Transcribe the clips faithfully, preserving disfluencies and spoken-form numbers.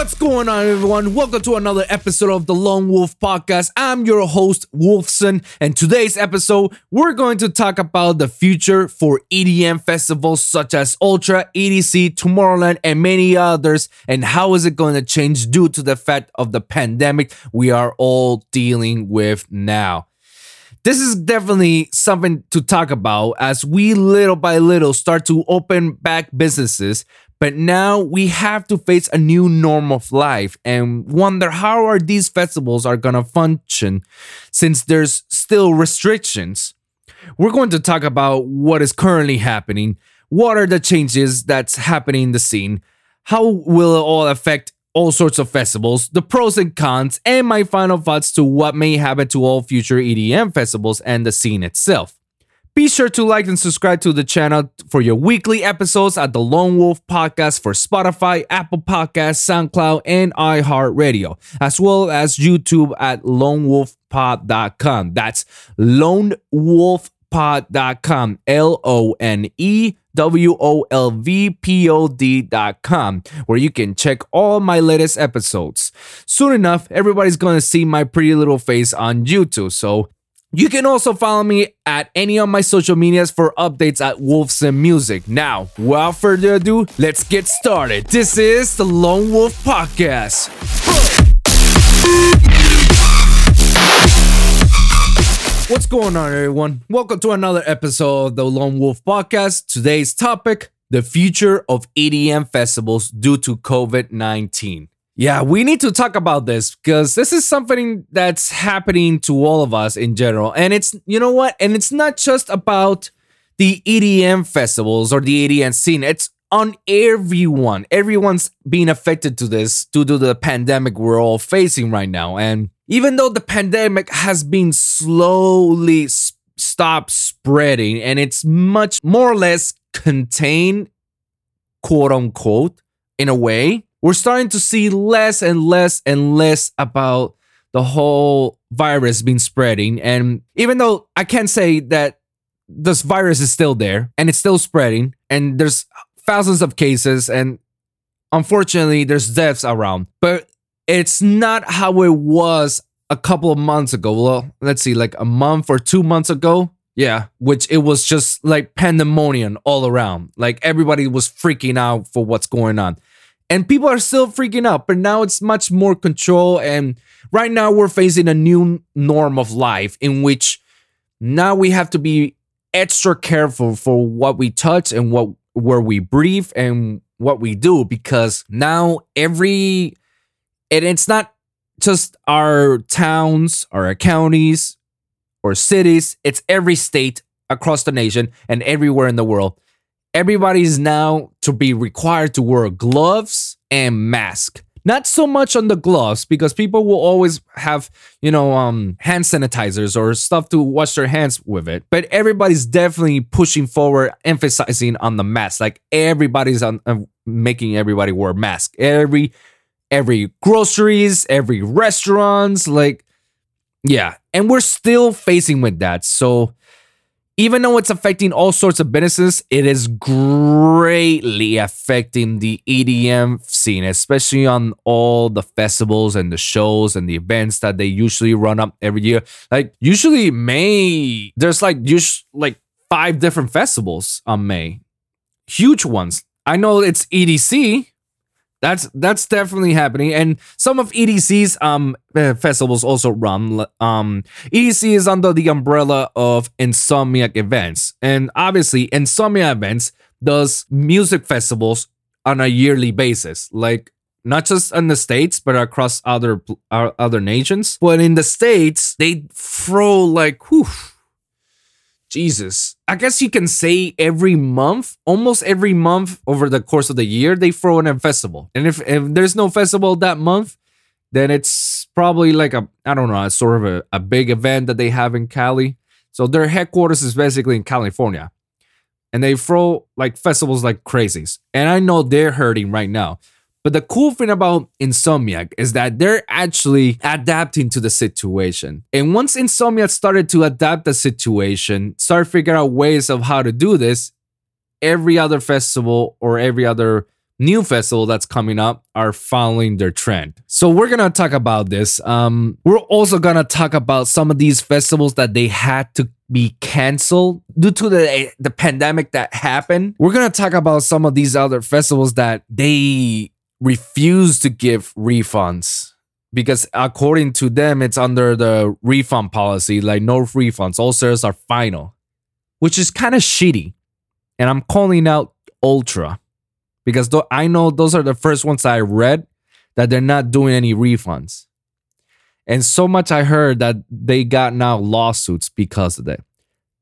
What's going on, everyone? Welcome to another episode of The Lone Wolv Podcast. I'm your host, Wolfson, and today's episode, we're going to talk about the future for E D M festivals such as Ultra, E D C, Tomorrowland, and many others, and how is it going to change due to the fact of the pandemic we are all dealing with now. This is definitely something to talk about as we little by little start to open back businesses, but now we have to face a new norm of life and wonder how are these festivals are going to function since there's still restrictions. We're going to talk about what is currently happening, what are the changes that's happening in the scene, how will it all affect all sorts of festivals, the pros and cons, and my final thoughts to what may happen to all future E D M festivals and the scene itself. Be sure to like and subscribe to the channel for your weekly episodes at The Lone Wolv Podcast for Spotify, Apple Podcasts, SoundCloud, and iHeartRadio, as well as YouTube at lone wolf pod dot com. That's lone wolf pod dot com, L O N E W O L V P O D dot com, where you can check all my latest episodes. Soon enough, everybody's going to see my pretty little face on YouTube, so you can also follow me at any of my social medias for updates at Wolvsun Music. Now, without further ado, let's get started. This is the Lone Wolv Podcast. What's going on, everyone? Welcome to another episode of the Lone Wolv Podcast. Today's topic, the future of E D M festivals due to covid nineteen. Yeah, we need to talk about this because this is something that's happening to all of us in general. And it's, you know what? And it's not just about the E D M festivals or the E D M scene. It's on everyone. Everyone's being affected to this due to the pandemic we're all facing right now. And even though the pandemic has been slowly s- stopped spreading and it's much more or less contained, quote unquote, in a way, we're starting to see less and less and less about the whole virus being spreading. And even though I can say that this virus is still there and it's still spreading and there's thousands of cases and unfortunately there's deaths around, but it's not how it was a couple of months ago. Well, let's see, like a month or two months ago. Yeah, which it was just like pandemonium all around. Like everybody was freaking out for what's going on. And people are still freaking out, but now it's much more control. And right now we're facing a new norm of life in which now we have to be extra careful for what we touch and what where we breathe and what we do, because now every... And it's not just our towns, our counties, or cities. It's every state across the nation and everywhere in the world. Everybody's now to be required to wear gloves and mask. Not so much on the gloves, because people will always have, you know, um, hand sanitizers or stuff to wash their hands with it. But everybody's definitely pushing forward, emphasizing on the mask. Like everybody's on, uh, making everybody wear mask. Every... Every groceries, every restaurants, like, yeah. And we're still facing with that. So even though it's affecting all sorts of businesses, it is greatly affecting the E D M scene, especially on all the festivals and the shows and the events that they usually run up every year. Like usually May, there's like, us- like five different festivals on May. Huge ones. I know it's E D C. That's that's definitely happening, and some of E D C's um festivals also run. Um, E D C is under the umbrella of Insomniac Events, and obviously Insomniac Events does music festivals on a yearly basis, like not just in the States but across other uh, other nations. But in the States, they throw like, whew, Jesus, I guess you can say every month, almost every month over the course of the year, they throw in a festival. And if, if there's no festival that month, then it's probably like a, I don't know, a sort of a, a big event that they have in Cali. So their headquarters is basically in California. And they throw like festivals like crazies. And I know they're hurting right now. But the cool thing about Insomniac is that they're actually adapting to the situation. And once Insomniac started to adapt the situation, start figuring out ways of how to do this, every other festival or every other new festival that's coming up are following their trend. So we're going to talk about this. Um, we're also going to talk about some of these festivals that they had to be canceled due to the, the pandemic that happened. We're going to talk about some of these other festivals that they refuse to give refunds because according to them, it's under the refund policy, like no refunds. All sales are final, which is kind of shitty. And I'm calling out Ultra because th- I know those are the first ones I read that they're not doing any refunds. And so much I heard that they got now lawsuits because of that.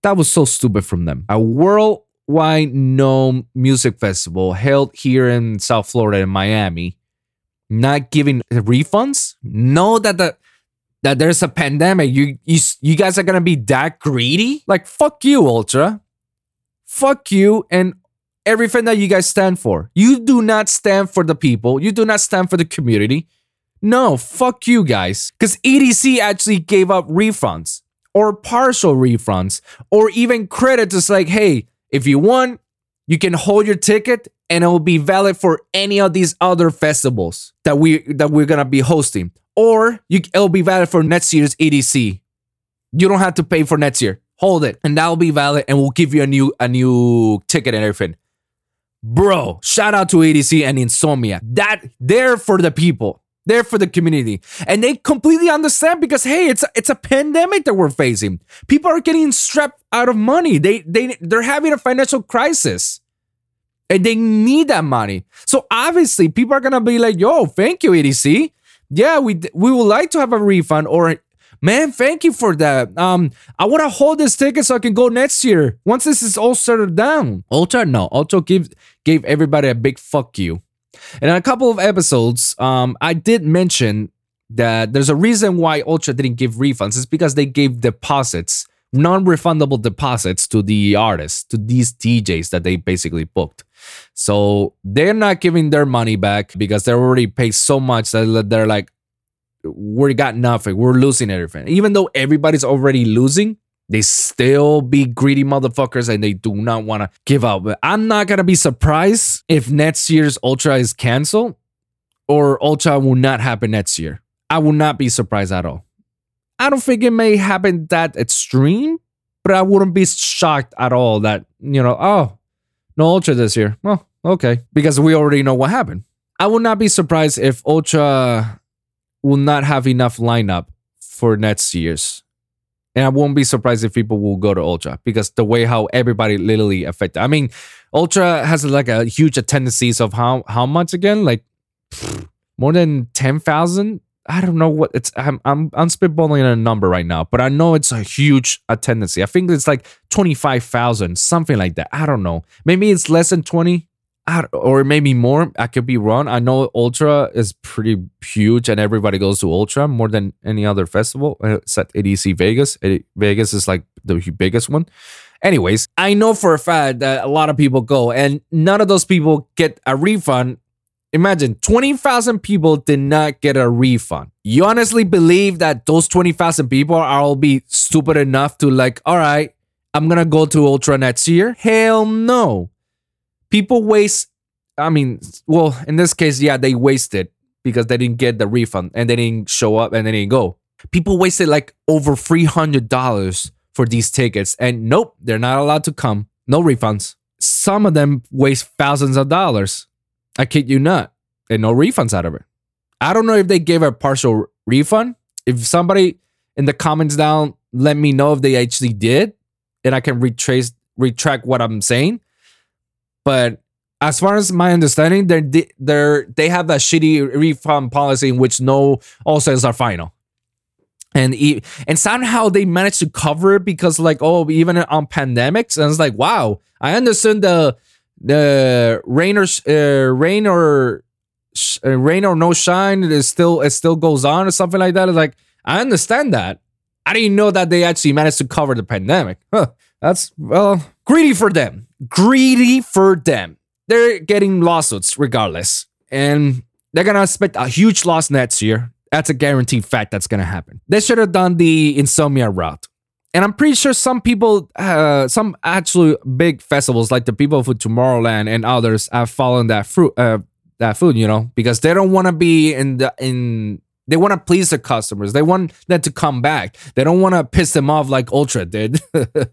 That was so stupid from them. A worldwide known music festival held here in South Florida in Miami, not giving refunds? Know that the that there's a pandemic. You you you guys are gonna be that greedy? Like fuck you, Ultra. Fuck you and everything that you guys stand for. You do not stand for the people. You do not stand for the community. No, fuck you guys. Because E D C actually gave up refunds or partial refunds or even credits. It's like, hey, if you want, you can hold your ticket and it will be valid for any of these other festivals that, we, that we're going to be hosting. Or you, it'll be valid for next year's E D C. You don't have to pay for next year. Hold it. And that'll be valid and we'll give you a new a new ticket and everything. Bro, shout out to E D C and Insomniac. That, they're for the people. They're for the community. And they completely understand because, hey, it's a, it's a pandemic that we're facing. People are getting strapped out of money. They, they, they're having a financial crisis. And they need that money. So obviously, people are going to be like, yo, thank you, E D C. Yeah, we we would like to have a refund. Or, man, thank you for that. Um, I want to hold this ticket so I can go next year. Once this is all settled down. Ultra, no. Ultra gave, gave everybody a big fuck you. And in a couple of episodes, um, I did mention that there's a reason why Ultra didn't give refunds. It's because they gave deposits, non-refundable deposits to the artists, to these D Js that they basically booked. So they're not giving their money back because they already paid so much that they're like, we got nothing. We're losing everything. Even though everybody's already losing, they still be greedy motherfuckers and they do not want to give up. But I'm not going to be surprised if next year's Ultra is canceled or Ultra will not happen next year. I will not be surprised at all. I don't think it may happen that extreme, but I wouldn't be shocked at all that, you know, oh, no Ultra this year. Well, okay. Because we already know what happened. I will not be surprised if Ultra will not have enough lineup for next year's. And I won't be surprised if people will go to Ultra because the way how everybody literally affected. I mean, Ultra has like a huge attendances of how how much again? Like pfft, more than ten thousand? I don't know what it's. I'm, I'm I'm spitballing a number right now, but I know it's a huge attendance. I think it's like twenty-five thousand, something like that. I don't know. Maybe it's less than twenty. I or maybe more. I could be wrong. I know Ultra is pretty huge and everybody goes to Ultra more than any other festival. It's at E D C Vegas. Vegas is like the biggest one. Anyways, I know for a fact that a lot of people go and none of those people get a refund. Imagine twenty thousand people did not get a refund. You honestly believe that those twenty thousand people are all be stupid enough to like, all right, I'm going to go to Ultra next year? Hell no. People waste, I mean, well, in this case, yeah, they wasted because they didn't get the refund and they didn't show up and they didn't go. People wasted like over three hundred dollars for these tickets and nope, they're not allowed to come. No refunds. Some of them waste thousands of dollars. I kid you not. And no refunds out of it. I don't know if they gave a partial refund. If somebody in the comments down, let me know if they actually did and I can retrace, retract what I'm saying. But as far as my understanding, they they they have that shitty refund policy in which no all sales are final, and e- and somehow they managed to cover it because like oh even on pandemics and it's like wow I understand the the rain or uh, rain or sh- rain or no shine it is still it still goes on or something like that. It's like I understand that. I didn't know that they actually managed to cover the pandemic. Huh, that's well greedy for them. Greedy for them. They're getting lawsuits regardless. And they're going to expect a huge loss next year. That's a guaranteed fact that's going to happen. They should have done the Insomnia route. And I'm pretty sure some people, uh, some actual big festivals like the people for Tomorrowland and others have fallen that fruit, uh, that food, you know, because they don't want to be in the in. They want to please their customers. They want them to come back. They don't want to piss them off like Ultra did.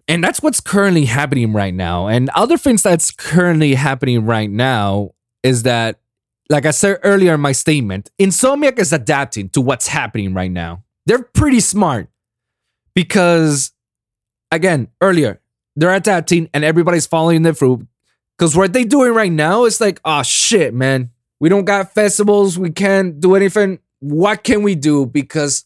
And that's what's currently happening right now. And other things that's currently happening right now is that, like I said earlier in my statement, Insomniac is adapting to what's happening right now. They're pretty smart because, again, earlier, they're adapting and everybody's following them through. Because what they're doing right now is like, oh, shit, man. We don't got festivals. We can't do anything. What can we do? Because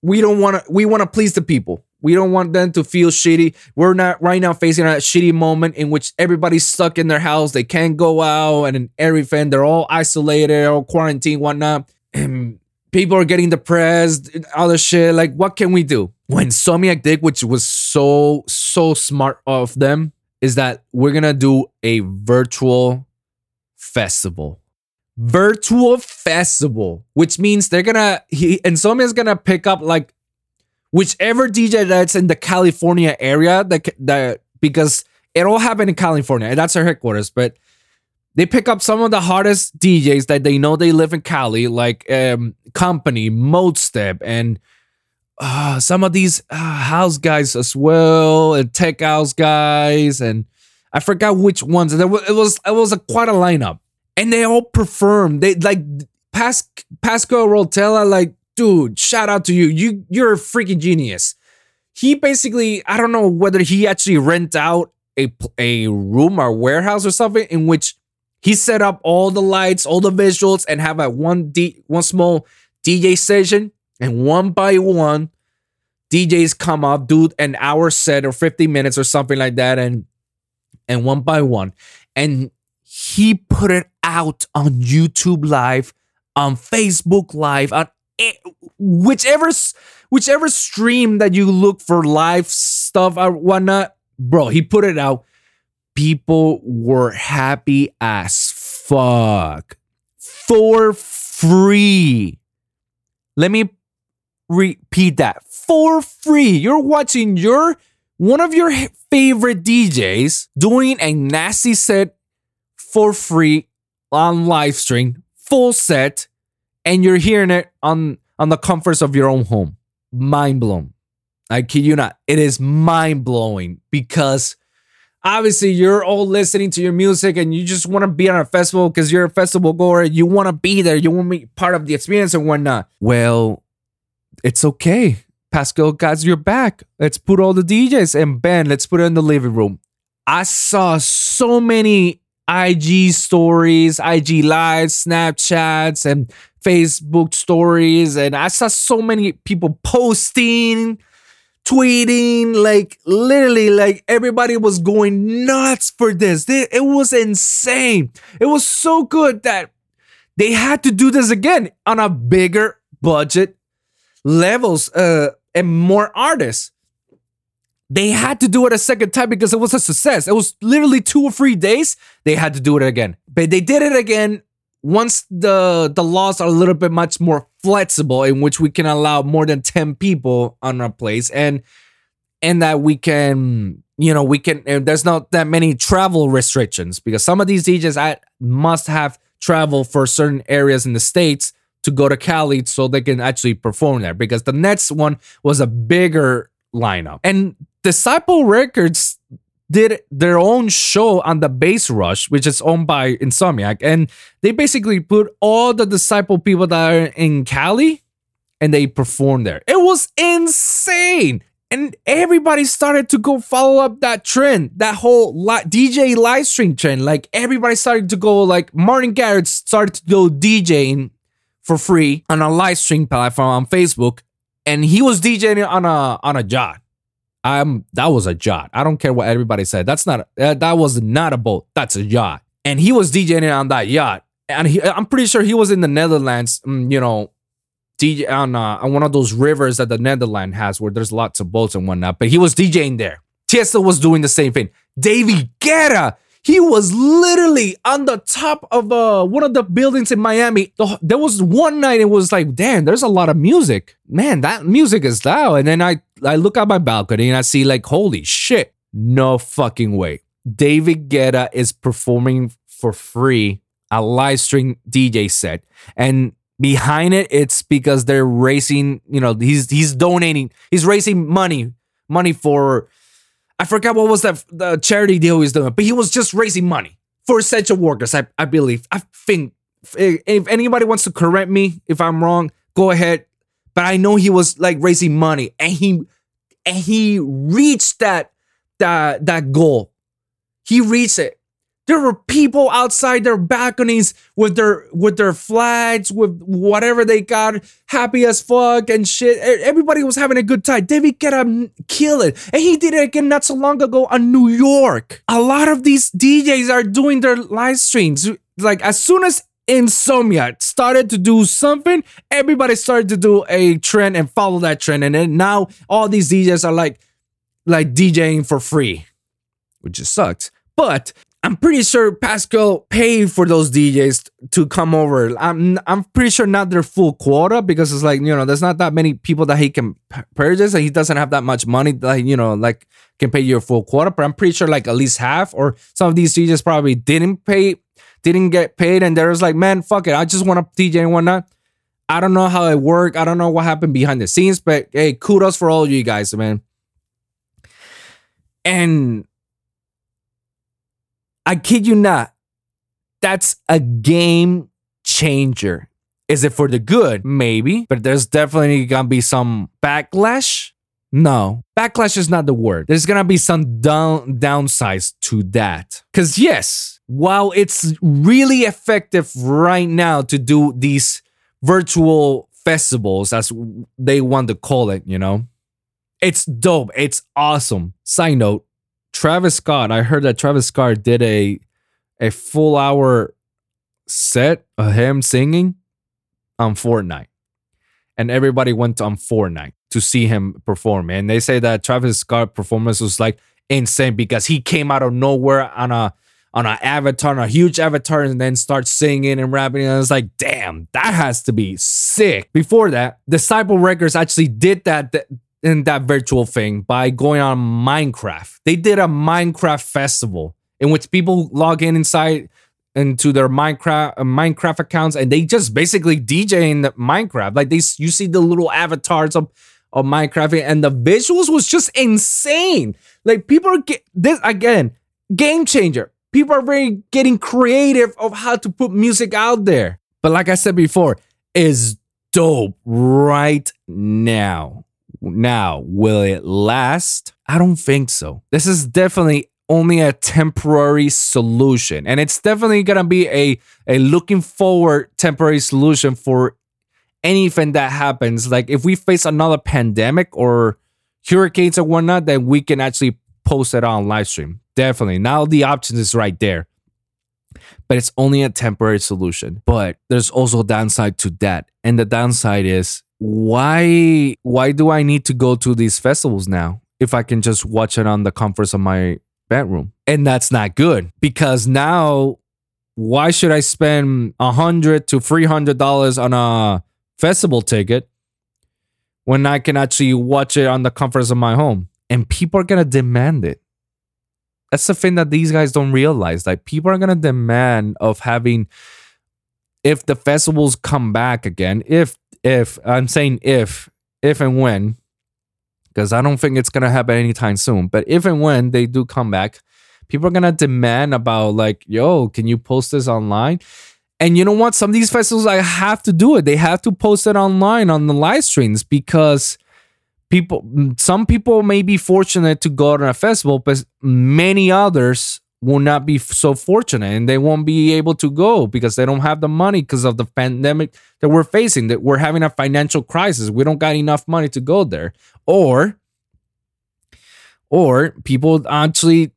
we don't want to, we want to please the people. We don't want them to feel shitty. We're not right now facing that shitty moment in which everybody's stuck in their house. They can't go out and everything. They're all isolated or quarantined, whatnot. And people are getting depressed and other shit. Like, what can we do? When Insomniac did, which was so, so smart of them, is that we're going to do a virtual festival. Virtual festival, which means they're gonna he Insomniac's gonna pick up like whichever D J that's in the California area that that because it all happened in California and that's our headquarters. But they pick up some of the hardest D Js that they know they live in Cali, like um, Company, Modestep, and uh, some of these uh, house guys as well, and tech house guys, and I forgot which ones. It was it was, it was a, quite a lineup. And they all perform. They like Pas- Pasco Rotella. Like, dude, shout out to you. You you're a freaking genius. He basically, I don't know whether he actually rent out a a room or warehouse or something in which he set up all the lights, all the visuals, and have a one D one small D J session. And one by one, D Js come up, do an hour set or fifty minutes or something like that, and and one by one, and he put it out on YouTube Live, on Facebook Live, on whichever whichever stream that you look for live stuff or whatnot, bro. He put it out. People were happy as fuck for free. Let me repeat that, for free. You're watching your one of your favorite D Js doing a nasty set for free on live stream, full set, and you're hearing it on, on the comforts of your own home. Mind blown. I kid you not. It is mind blowing because obviously you're all listening to your music and you just want to be on a festival because you're a festival goer. You want to be there. You want to be part of the experience and whatnot. Well, it's okay. Pascal got your back. Let's put all the D Js and Ben, let's put it in the living room. I saw so many I G stories, I G lives, Snapchats, and Facebook stories. And I saw so many people posting, tweeting, like literally like everybody was going nuts for this. It was insane. It was so good that they had to do this again on a bigger budget levels uh, and more artists. They had to do it a second time because it was a success. It was literally two or three days. They had to do it again. But they did it again once the, the laws are a little bit much more flexible in which we can allow more than ten people on our place. And and that we can, you know, we can, and there's not that many travel restrictions because some of these D Js I must have travel for certain areas in the States to go to Cali so they can actually perform there because the next one was a bigger lineup. And Disciple Records did their own show on the Bass Rush, which is owned by Insomniac, and they basically put all the Disciple people that are in Cali, and they performed there. It was insane, and everybody started to go follow up that trend, that whole li- D J live stream trend. Like everybody started to go, like Martin Garrix started to go DJing for free on a live stream platform on Facebook, and he was DJing on a on a yacht. I'm, that was a yacht. I don't care what everybody said. That's not, uh, that was not a boat. That's a yacht. And he was DJing on that yacht. And he, I'm pretty sure he was in the Netherlands, you know, D J on, uh, on one of those rivers that the Netherlands has where there's lots of boats and whatnot. But he was DJing there. Tiësto was doing the same thing. David Guetta, he was literally on the top of uh, one of the buildings in Miami. The, there was one night it was like, damn, there's a lot of music. Man, that music is loud. And then I, I look out my balcony and I see like, holy shit, no fucking way. David Guetta is performing for free a live string D J set. And behind it, it's because they're raising, you know, he's he's donating, he's raising money, money for, I forgot what was that the charity deal he was doing, but he was just raising money for essential workers, I, I believe. I think, if anybody wants to correct me if I'm wrong, go ahead. But I know he was like raising money, and he and he reached that that that goal. He reached it. There were people outside their balconies with their with their flags, with whatever they got, happy as fuck and shit. Everybody was having a good time. David Guetta killed it, and he did it again not so long ago on New York. A lot of these D Js are doing their live streams. Like as soon as Insomniac started to do something, everybody started to do a trend and follow that trend, and then now all these D Js are like like DJing for free, which just sucks. But I'm pretty sure Pasco paid for those D Js to come over. I'm I'm pretty sure not their full quota, because it's like, you know, there's not that many people that he can purchase, and he doesn't have that much money that, you know, like can pay your full quota. But I'm pretty sure like at least half, or some of these D Js probably didn't pay didn't get paid, and there was like, man, fuck it, I just want to D J and whatnot. I don't know how it worked. I don't know what happened behind the scenes, but hey, kudos for all you guys, man. And I kid you not, that's a game changer. Is it for the good? Maybe, but there's definitely gonna be some backlash. No, backlash is not the word. There's gonna be some down downsides to that. Because yes, while it's really effective right now to do these virtual festivals, as they want to call it, you know, it's dope. It's awesome. Side note, Travis Scott. I heard that Travis Scott did a a full hour set of him singing on Fortnite, and everybody went on Fortnite to see him perform. And they say that Travis Scott performance was like insane, because he came out of nowhere on a on an avatar, on a huge avatar, and then start singing and rapping. And I was like, damn, that has to be sick. Before that, Disciple Records actually did that th- in that virtual thing by going on Minecraft. They did a Minecraft festival in which people log in inside into their Minecraft uh, Minecraft accounts, and they just basically D J in the Minecraft. Like, they, you see the little avatars of, of Minecraft, and the visuals was just insane. Like, people are get, this again, game changer. People are very getting creative of how to put music out there. But like I said before, it's dope right now. Now, will it last? I don't think so. This is definitely only a temporary solution. And it's definitely going to be a, a looking forward temporary solution for anything that happens. Like if we face another pandemic or hurricanes or whatnot, then we can actually post it on live stream. Definitely. Now the options is right there. But it's only a temporary solution. But there's also a downside to that. And the downside is, why why do I need to go to these festivals now if I can just watch it on the comforts of my bedroom? And that's not good, because now why should I spend one hundred dollars to three hundred dollars on a festival ticket when I can actually watch it on the comforts of my home? And people are going to demand it. That's the thing that these guys don't realize. Like, people are going to demand of having, if the festivals come back again, if, if, I'm saying if, if and when, because I don't think it's going to happen anytime soon, but if and when they do come back, people are going to demand about like, yo, can you post this online? And you know what? Some of these festivals, I have to do it. They have to post it online on the live streams, because people, some people may be fortunate to go to a festival, but many others will not be so fortunate, and they won't be able to go because they don't have the money because of the pandemic that we're facing, that we're having a financial crisis. We don't got enough money to go there. Or, or people actually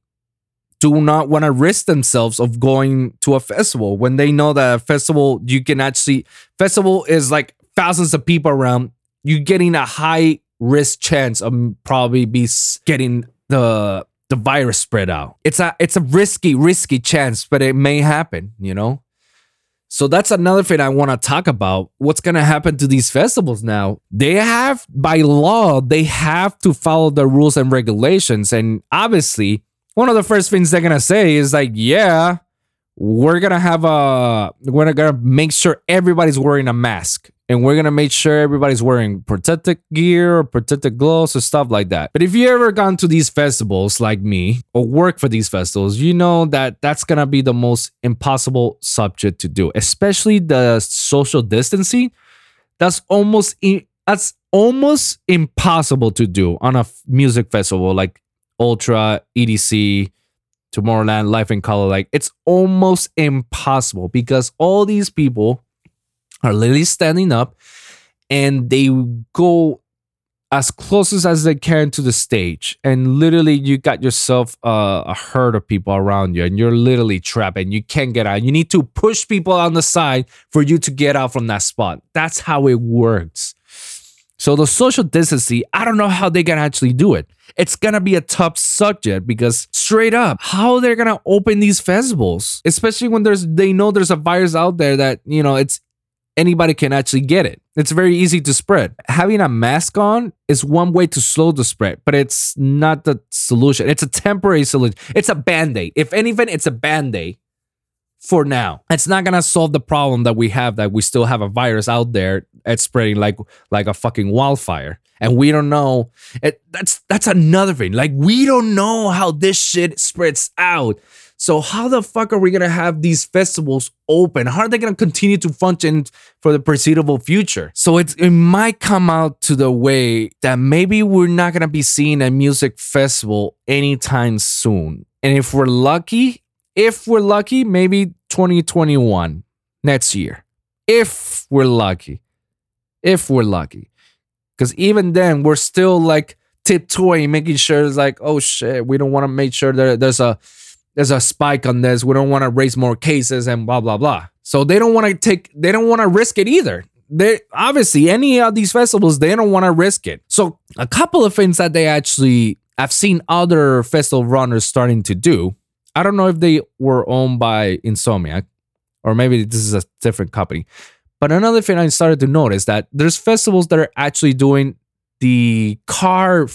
do not want to risk themselves of going to a festival when they know that a festival, you can actually, festival is like thousands of people around. You're getting a high risk chance of probably be getting the the virus spread out. It's a it's a risky risky chance, but it may happen, you know. So that's another thing I want to talk about. What's gonna happen to these festivals now? They have, by law, they have to follow the rules and regulations. And obviously, one of the first things they're gonna say is like, yeah, we're gonna have a we're gonna make sure everybody's wearing a mask, and we're gonna make sure everybody's wearing protective gear or protective gloves or stuff like that. But if you ever gone to these festivals like me or work for these festivals, you know that that's gonna be the most impossible subject to do, especially the social distancing. That's almost in, that's almost impossible to do on a f- music festival like Ultra, E D C, Tomorrowland, Life in Color. Like, it's almost impossible because all these people are literally standing up and they go as close as they can to the stage, and literally you got yourself uh, a herd of people around you, and you're literally trapped and you can't get out. You need to push people on the side for you to get out from that spot. That's how it works. So the social distancing, I don't know how they can actually do it. It's going to be a tough subject because straight up, how they're going to open these festivals, especially when there's they know there's a virus out there that, you know, it's anybody can actually get it. It's very easy to spread. Having a mask on is one way to slow the spread, but it's not the solution. It's a temporary solution. It's a Band-Aid. If anything, it's a Band-Aid for now. It's not going to solve the problem that we have, that we still have a virus out there. It's spreading like like a fucking wildfire. And we don't know. It, that's that's another thing. Like, we don't know how this shit spreads out. So how the fuck are we going to have these festivals open? How are they going to continue to function for the foreseeable future? So it's, it might come out to the way that maybe we're not going to be seeing a music festival anytime soon. And if we're lucky, if we're lucky, maybe twenty twenty-one, next year. If we're lucky. If we're lucky. Because even then, we're still like tiptoeing, making sure it's like, oh shit, we don't want to make sure there, there's a there's a spike on this. We don't want to raise more cases and blah, blah, blah. So they don't want to take, they don't want to risk it either. They obviously, any of these festivals, they don't want to risk it. So a couple of things that they actually, I've seen other festival runners starting to do. I don't know if they were owned by Insomniac, or maybe this is a different company. But another thing I started to notice that there's festivals that are actually doing the car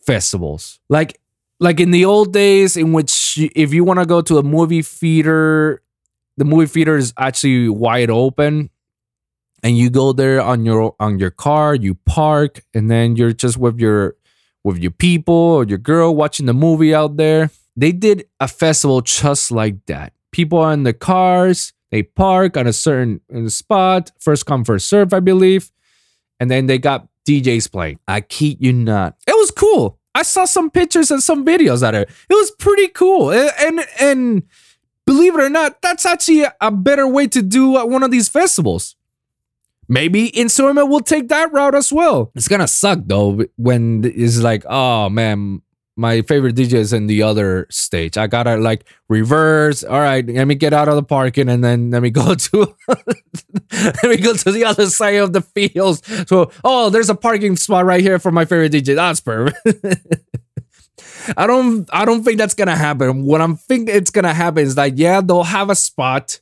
festivals. Like like in the old days, in which if you want to go to a movie theater, the movie theater is actually wide open. And you go there on your on your car, you park, and then you're just with your with your people or your girl watching the movie out there. They did a festival just like that. People are in the cars. They park on a certain spot, first come, first serve, I believe. And then they got D Js playing. I kid you not. It was cool. I saw some pictures and some videos out of it. It was pretty cool. And, and, and believe it or not, that's actually a better way to do one of these festivals. Maybe Insomniac will take that route as well. It's going to suck, though, when it's like, oh, man, my favorite D J is in the other stage. I gotta like reverse. All right, let me get out of the parking and then let me go to let me go to the other side of the fields. So, oh, there's a parking spot right here for my favorite D J. That's perfect. I don't, I don't think that's gonna happen. What I'm thinking it's gonna happen is that yeah, they'll have a spot,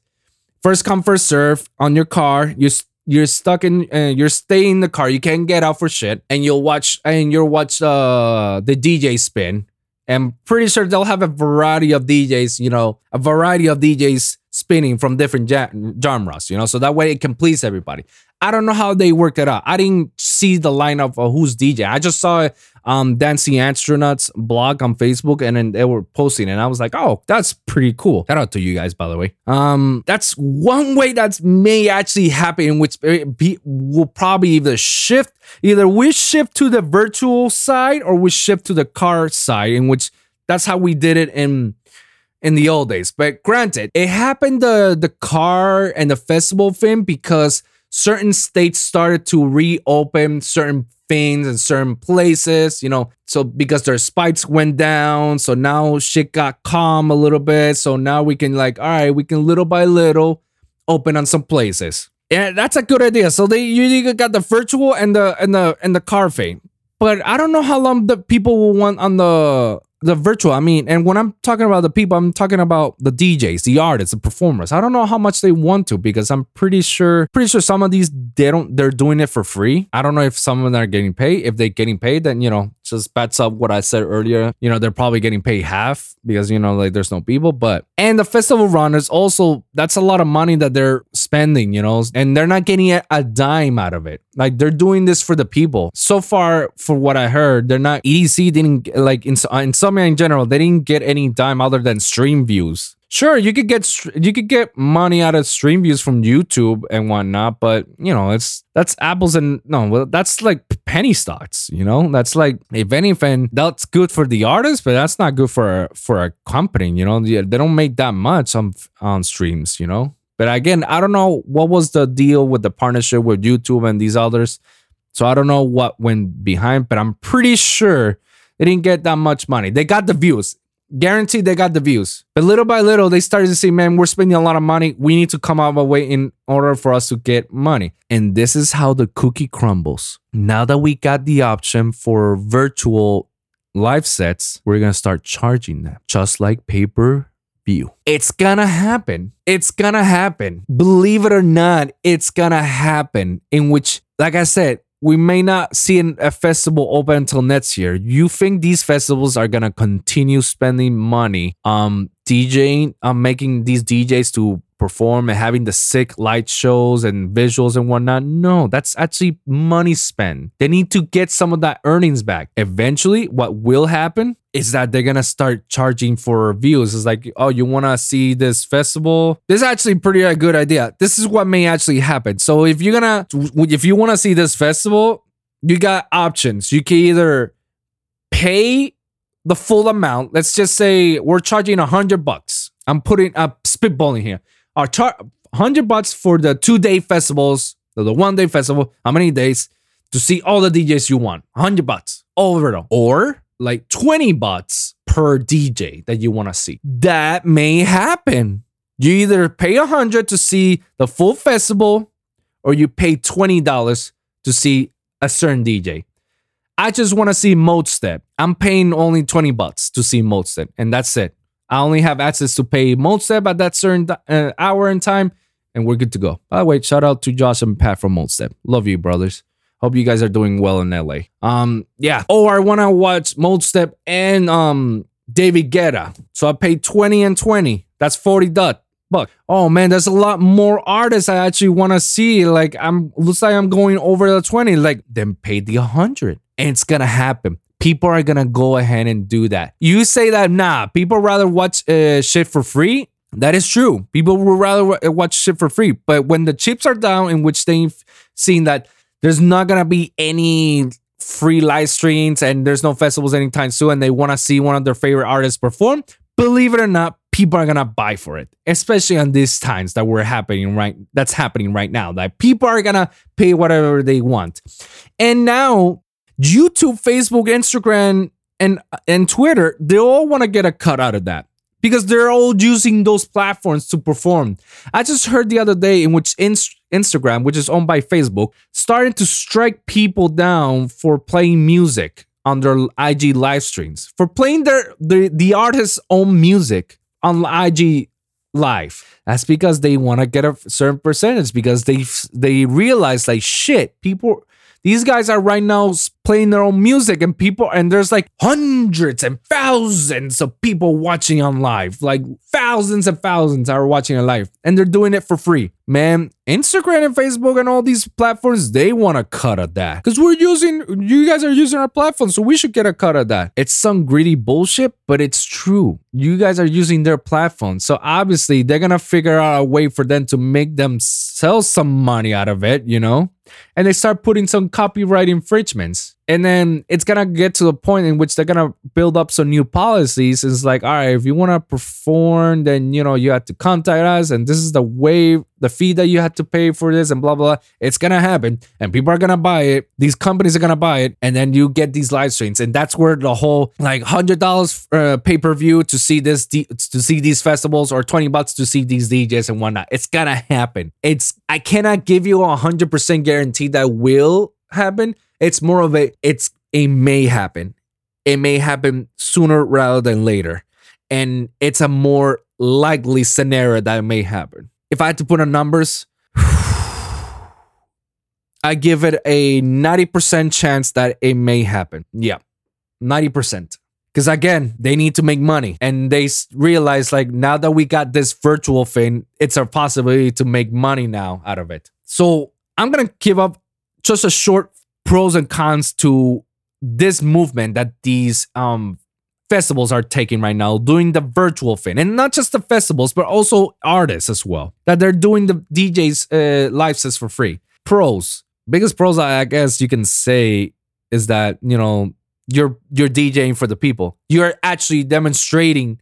first come first serve on your car. You. You're stuck in, uh, you're staying in the car. You can't get out for shit. And you'll watch, and you'll watch uh, the D J spin. I'm pretty sure they'll have a variety of D Js, you know, a variety of D Js spinning from different ja- genres, you know, so that way it can please everybody. I don't know how they worked it out. I didn't see the lineup of who's D J. I just saw um, Dancing Astronauts blog on Facebook, and then they were posting, and I was like, oh, that's pretty cool. Shout out to you guys, by the way. Um, that's one way that may actually happen, which be, will probably either shift, either we shift to the virtual side or we shift to the car side, in which that's how we did it in in the old days. But granted, it happened the, the car and the festival thing because certain states started to reopen certain things and certain places, you know, so because their spikes went down. So now shit got calm a little bit. So now we can like, all right, we can little by little open on some places. And that's a good idea. So they usually got the virtual and the and the and the car thing. But I don't know how long the people will want on the the virtual, I mean, and when I'm talking about the people, I'm talking about the D Js, the artists, the performers. I don't know how much they want to, because I'm pretty sure, pretty sure some of these, they don't, they're doing it for free. I don't know if some of them are getting paid. If they're getting paid, then, you know, just backs up what I said earlier. You know, they're probably getting paid half because, you know, like there's no people, but, and the festival runners also, that's a lot of money that they're spending, you know, and they're not getting a dime out of it. Like, they're doing this for the people. So far, for what I heard, they're not, E D C didn't, like, in, in some in general, they didn't get any dime other than stream views. Sure, you could get you could get money out of stream views from YouTube and whatnot, but you know, it's that's apples and no, well, that's like penny stocks. You know, that's like, if anything, that's good for the artist, but that's not good for for a company. You know, they don't make that much on on streams. You know, but again, I don't know what was the deal with the partnership with YouTube and these others, so I don't know what went behind, but I'm pretty sure they didn't get that much money. They got the views. Guaranteed they got the views. But little by little, they started to say, man, we're spending a lot of money. We need to come out of a way in order for us to get money. And this is how the cookie crumbles. Now that we got the option for virtual live sets, we're going to start charging them, just like pay-per-view. It's going to happen. It's going to happen. Believe it or not, it's going to happen. In which, like I said, we may not see an, a festival open until next year. You think these festivals are going to continue spending money um, DJing, um, making these D Js to perform and having the sick light shows and visuals and whatnot? No, that's actually money spent. They need to get some of that earnings back. Eventually, what will happen is that they're going to start charging for views. It's like, oh, you want to see this festival? This is actually a pretty good idea. This is what may actually happen. So if you're going to, if you want to see this festival, you got options. You can either pay the full amount. Let's just say we're charging a hundred bucks. I'm putting up spitballing here. Our char- one hundred bucks for the two-day festivals, the one-day festival, how many days, to see all the D Js you want. one hundred bucks over and over. Or like twenty bucks per D J that you want to see. That may happen. You either pay one hundred to see the full festival, or you pay twenty dollars to see a certain D J. I just want to see Modestep. I'm paying only twenty bucks to see Modestep, and that's it. I only have access to pay Modestep at that certain uh, hour and time, and we're good to go. By the way, shout out to Josh and Pat from Modestep. Love you, brothers. Hope you guys are doing well in L A. Um, yeah. Oh, I want to watch Modestep and um David Guetta. So I paid twenty and twenty. That's forty bucks. Oh man, there's a lot more artists I actually want to see. Like, I'm looks like I'm going over the twenty. Like, then pay the one hundred, and it's gonna happen. People are going to go ahead and do that. You say that, nah, people rather watch uh, shit for free. That is true. People would rather watch shit for free. But when the chips are down, in which they've seen that there's not going to be any free live streams and there's no festivals anytime soon, and they want to see one of their favorite artists perform, believe it or not, people are going to buy for it. Especially on these times that we're happening right, that's happening right now. Like, people are going to pay whatever they want. And now YouTube, Facebook, Instagram, and and Twitter, they all want to get a cut out of that because they're all using those platforms to perform. I just heard the other day in which Inst- Instagram, which is owned by Facebook, started to strike people down for playing music on their I G live streams, for playing their the, the artist's own music on I G live. That's because they want to get a certain percentage, because they they realize, like, shit, people... These guys are right now playing their own music, and people, and there's like hundreds and thousands of people watching on live. Like, thousands and thousands are watching on live, and they're doing it for free. Man, Instagram and Facebook and all these platforms, they want a cut of that. Because we're using, you guys are using our platform, so we should get a cut of that. It's some greedy bullshit, but it's true. You guys are using their platform. So obviously, they're going to figure out a way for them to make themselves some money out of it, you know? And they start putting some copyright infringements. And then it's going to get to the point in which they're going to build up some new policies. It's like, all right, if you want to perform, then, you know, you have to contact us. And this is the way, the fee that you have to pay for this, and blah, blah, blah. It's going to happen. And people are going to buy it. These companies are going to buy it. And then you get these live streams. And that's where the whole like one hundred dollars uh, pay-per-view to see this, de- to see these festivals, or twenty bucks to see these D Js and whatnot. It's going to happen. It's, I cannot give you a one hundred percent guarantee that will happen. It's more of a, it's, it may happen. it may happen sooner rather than later. And it's a more likely scenario that it may happen. If I had to put on numbers, I give it a ninety percent chance that it may happen. Yeah, ninety percent. Because again, they need to make money. And they realize, like, now that we got this virtual thing, it's a possibility to make money now out of it. So I'm going to give up just a short pros and cons to this movement that these um, festivals are taking right now, doing the virtual thing. And not just the festivals, but also artists as well, that they're doing the D Js' uh, live sets for free. Pros. Biggest pros, I guess you can say, is that, you know, you're you're DJing for the people. You're actually demonstrating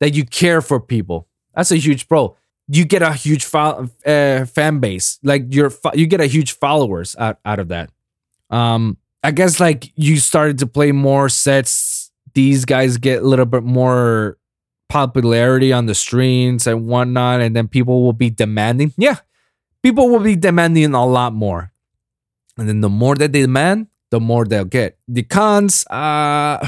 that you care for people. That's a huge pro. You get a huge fo- uh, fan base. Like, you're fo- you get a huge followers out, out of that. Um, I guess, like, you started to play more sets. These guys get a little bit more popularity on the streams and whatnot, and then people will be demanding. Yeah, people will be demanding a lot more. And then the more that they demand, the more they'll get. The cons, uh,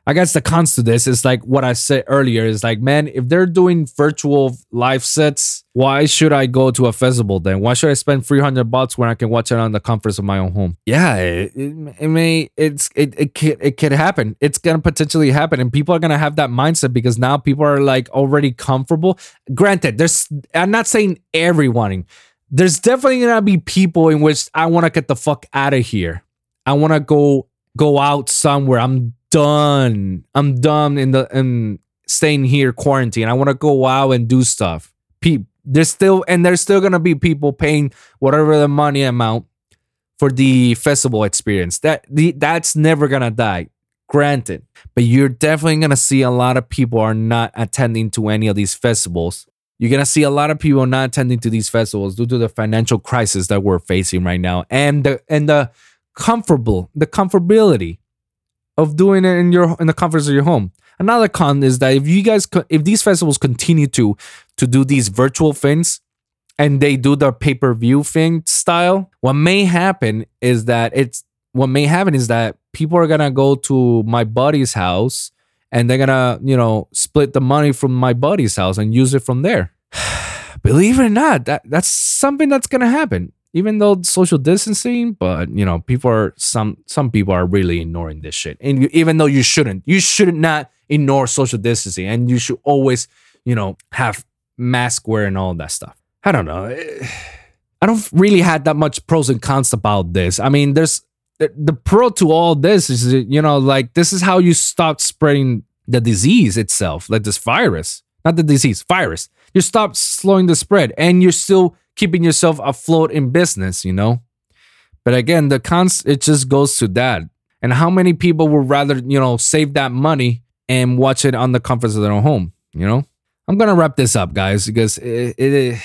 I guess the cons to this is like what I said earlier. Is like, man, if they're doing virtual live sets, why should I go to a festival then? Why should I spend three hundred bucks when I can watch it on the comforts of my own home? Yeah, it, it, it may, it's, it, it could, it could happen. It's going to potentially happen. And people are going to have that mindset because now people are like already comfortable. Granted, there's, I'm not saying everyone. There's definitely going to be people in which I want to get the fuck out of here. I want to go go out somewhere. I'm done. I'm done in the in staying here quarantine. I want to go out and do stuff. Pe- there's still and there's still gonna be people paying whatever the money amount for the festival experience. That the that's never gonna die. Granted, but you're definitely gonna see a lot of people are not attending to any of these festivals. You're going to see a lot of people not attending to these festivals due to the financial crisis that we're facing right now. And the and the comfortable, the comfortability of doing it in your in the comforts of your home. Another con is that if you guys if these festivals continue to to do these virtual things and they do the pay-per-view thing style, what may happen is that it's what may happen is that people are going to go to my buddy's house and they're going to, you know, split the money from my buddy's house and use it from there. Believe it or not, that that's something that's going to happen. Even though social distancing, but, you know, people are, some some people are really ignoring this shit. And you, even though you shouldn't, you should not ignore social distancing, and you should always, you know, have mask wear and all that stuff. I don't know. I don't really have that much pros and cons about this. I mean, there's the, the pro to all this is, you know, like, this is how you stop spreading the disease itself, like this virus, not the disease, virus. You stop slowing the spread, and you're still keeping yourself afloat in business, you know? But again, the cons, it just goes to that. And how many people would rather, you know, save that money and watch it on the comforts of their own home, you know? I'm going to wrap this up, guys, because it, it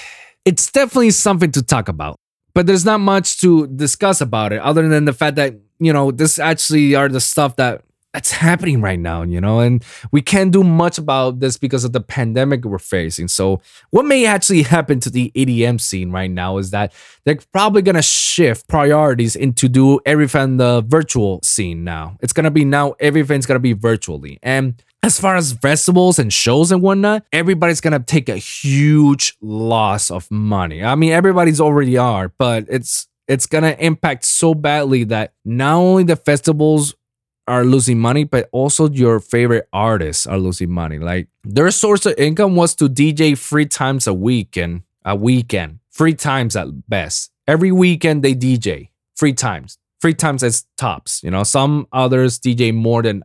it's definitely something to talk about. But there's not much to discuss about it other than the fact that, you know, this actually are the stuff that that's happening right now, you know, and we can't do much about this because of the pandemic we're facing. So what may actually happen to the E D M scene right now is that they're probably going to shift priorities into do everything the virtual scene now. It's going to be now everything's going to be virtually. And as far as festivals and shows and whatnot, everybody's going to take a huge loss of money. I mean, everybody's already are, but it's it's going to impact so badly that not only the festivals are losing money, but also your favorite artists are losing money. Like, their source of income was to D J three times a weekend, a weekend, three times at best. Every weekend they D J three times, three times as tops. You know, some others D J more than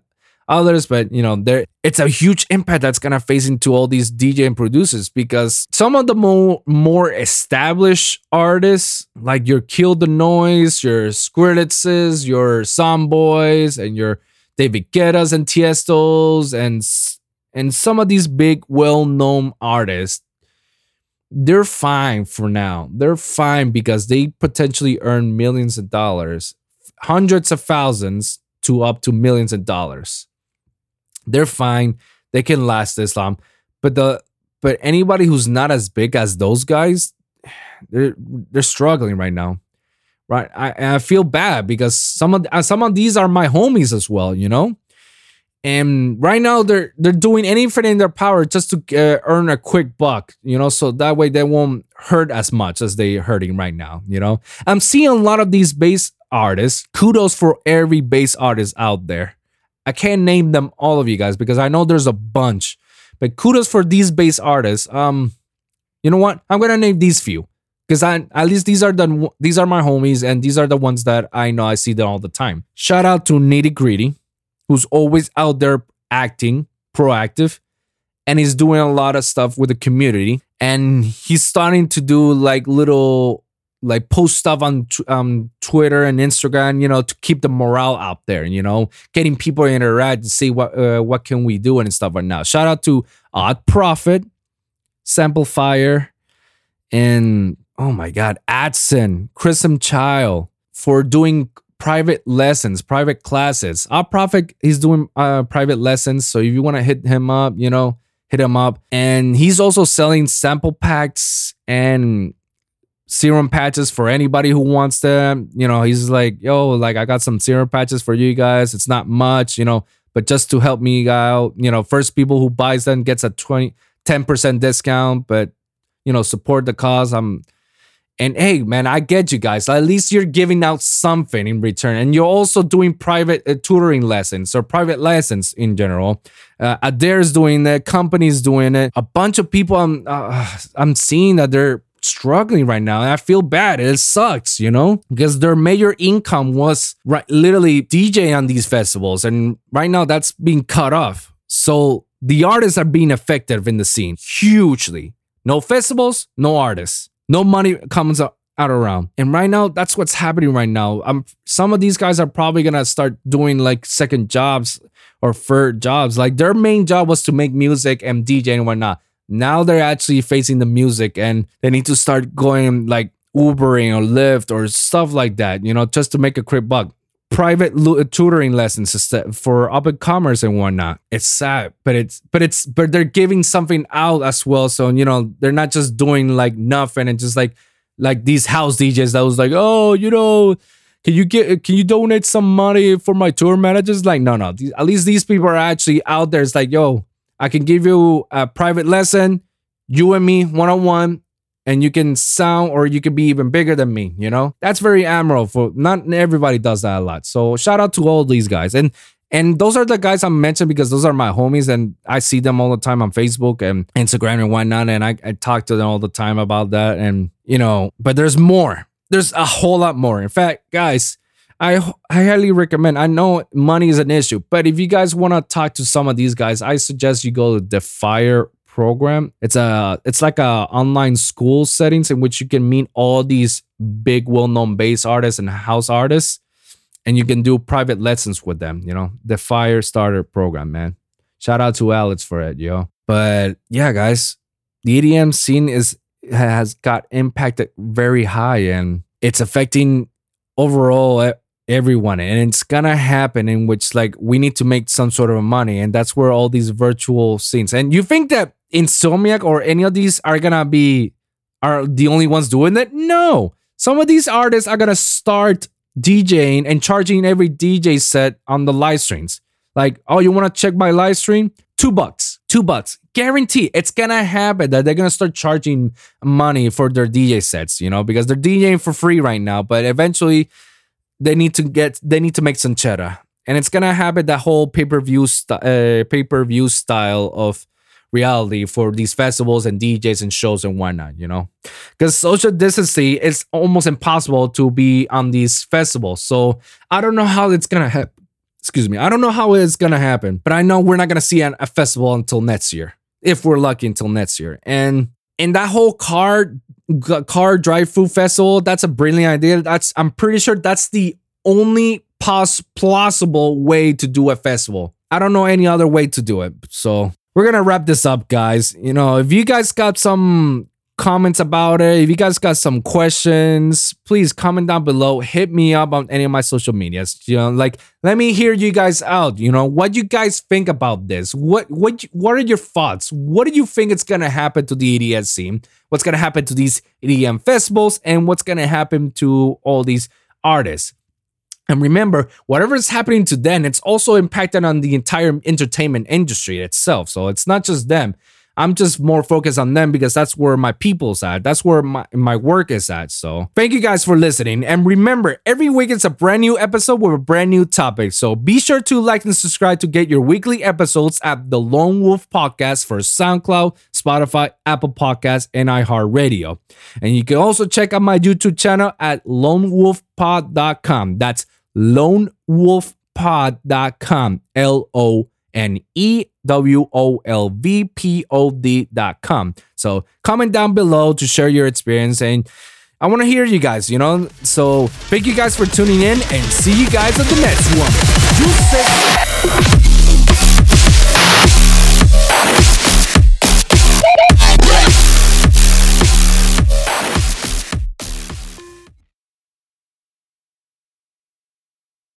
others, but you know, there it's a huge impact that's gonna face into all these D J and producers, because some of the more more established artists, like your Kill the Noise, your Squirrelitzes, your Songboys, and your David Guettas and Tiëstos, and and some of these big well-known artists, they're fine for now. They're fine because they potentially earn millions of dollars, hundreds of thousands to up to millions of dollars. They're fine. They can last this long. But the but anybody who's not as big as those guys, they're they're struggling right now, right? I I feel bad because some of some of these are my homies as well, you know. And right now they're they're doing anything in their power just to uh, earn a quick buck, you know, so that way they won't hurt as much as they're hurting right now, you know. I'm seeing a lot of these bass artists. Kudos for every bass artist out there. I can't name them all of you guys because I know there's a bunch, but kudos for these bass artists. Um, you know what? I'm gonna name these few because I at least these are the these are my homies and these are the ones that I know I see them all the time. Shout out to Nitty Gritty, who's always out there acting, proactive, and he's doing a lot of stuff with the community. And he's starting to do like little, like post stuff on um, Twitter and Instagram, you know, to keep the morale out there, you know, getting people to interact and see what uh, what can we do and stuff right now. Shout out to Odd Profit, Sample Fire, and oh my God, Adson, Chrism Child for doing private lessons, private classes. Our Prophet, he's doing uh, private lessons. So if you want to hit him up, you know, hit him up. And he's also selling sample packs and serum patches for anybody who wants them. You know, he's like, yo, like I got some serum patches for you guys. It's not much, you know, but just to help me out, you know, first people who buys them gets a twenty, ten percent discount, but you know, support the cause. I'm And hey, man, I get you guys. At least you're giving out something in return. And you're also doing private uh, tutoring lessons or private lessons in general. Uh, Adair's doing it. Company's doing it. A bunch of people I'm, uh, I'm seeing that they're struggling right now. And I feel bad. It sucks, you know, because their major income was right, literally DJing on these festivals. And right now that's being cut off. So the artists are being affected in the scene hugely. No festivals, no artists. No money comes out around. And right now, that's what's happening right now. Um, some of these guys are probably going to start doing like second jobs or third jobs. Like their main job was to make music and D J and whatnot. Now they're actually facing the music and they need to start going like Ubering or Lyft or stuff like that, you know, just to make a quick buck. Private lo- tutoring lessons for up and comers and whatnot. It's sad, but it's but it's but they're giving something out as well. So you know they're not just doing like nothing and just like like these house D Js that was like, oh, you know, can you get can you donate some money for my tour managers? Like no no, these, at least these people are actually out there. It's like, yo, I can give you a private lesson, you and me one on one. And you can sound or you can be even bigger than me, you know? That's very admirable. For not everybody does that a lot. So shout out to all these guys. And and those are the guys I mentioned because those are my homies and I see them all the time on Facebook and Instagram and whatnot. And I, I talk to them all the time about that. And, you know, but there's more. There's a whole lot more. In fact, guys, I, I highly recommend. I know money is an issue, but if you guys want to talk to some of these guys, I suggest you go to the Fire Program. It's a it's like a online school settings in which you can meet all these big well-known bass artists and house artists, and you can do private lessons with them. You know, the Fire Starter Program, man. Shout out to Alex for it, yo. But yeah, guys, the E D M scene is has got impacted very high, and it's affecting overall everyone, and it's gonna happen in which like we need to make some sort of money, and that's where all these virtual scenes. And you think that Insomniac or any of these are gonna be are the only ones doing that? No, some of these artists are gonna start DJing and charging every D J set on the live streams. Like, oh, you want to check my live stream? Two bucks, two bucks, guarantee. It's gonna happen that they're gonna start charging money for their D J sets, you know, because they're DJing for free right now, but eventually they need to get they need to make some cheddar. And it's gonna happen that whole pay-per-view st- uh, pay-per-view style of reality for these festivals and D Js and shows and whatnot, you know, because social distancing is almost impossible to be on these festivals. So I don't know how it's gonna happen. Excuse me, I don't know how it's gonna happen, but I know we're not gonna see an, a festival until next year, if we're lucky until next year. And and that whole card. Car drive-through festival, that's a brilliant idea. That's I'm pretty sure that's the only pos- plausible way to do a festival. I don't know any other way to do it. So we're gonna wrap this up, guys. You know, if you guys got some comments about it, if you guys got some questions, please comment down below. Hit me up on any of my social medias. You know, like let me hear you guys out. You know, what you guys think about this? What what what are your thoughts? What do you think it's gonna happen to the E D M scene? What's going to happen to these E D M festivals and what's going to happen to all these artists? And remember, whatever is happening to them, it's also impacted on the entire entertainment industry itself. So it's not just them. I'm just more focused on them because that's where my people's at. That's where my, my work is at. So thank you guys for listening. And remember, every week it's a brand new episode with a brand new topic. So be sure to like and subscribe to get your weekly episodes at The Lone Wolv Podcast for SoundCloud, Spotify, Apple Podcasts, and iHeartRadio. And you can also check out my YouTube channel at lone wolf pod dot com. That's lone wolf pod dot com. L O N E W O L V P O D dot com. So comment down below to share your experience, and I want to hear you guys, you know. So thank you guys for tuning in, and see you guys at the next one.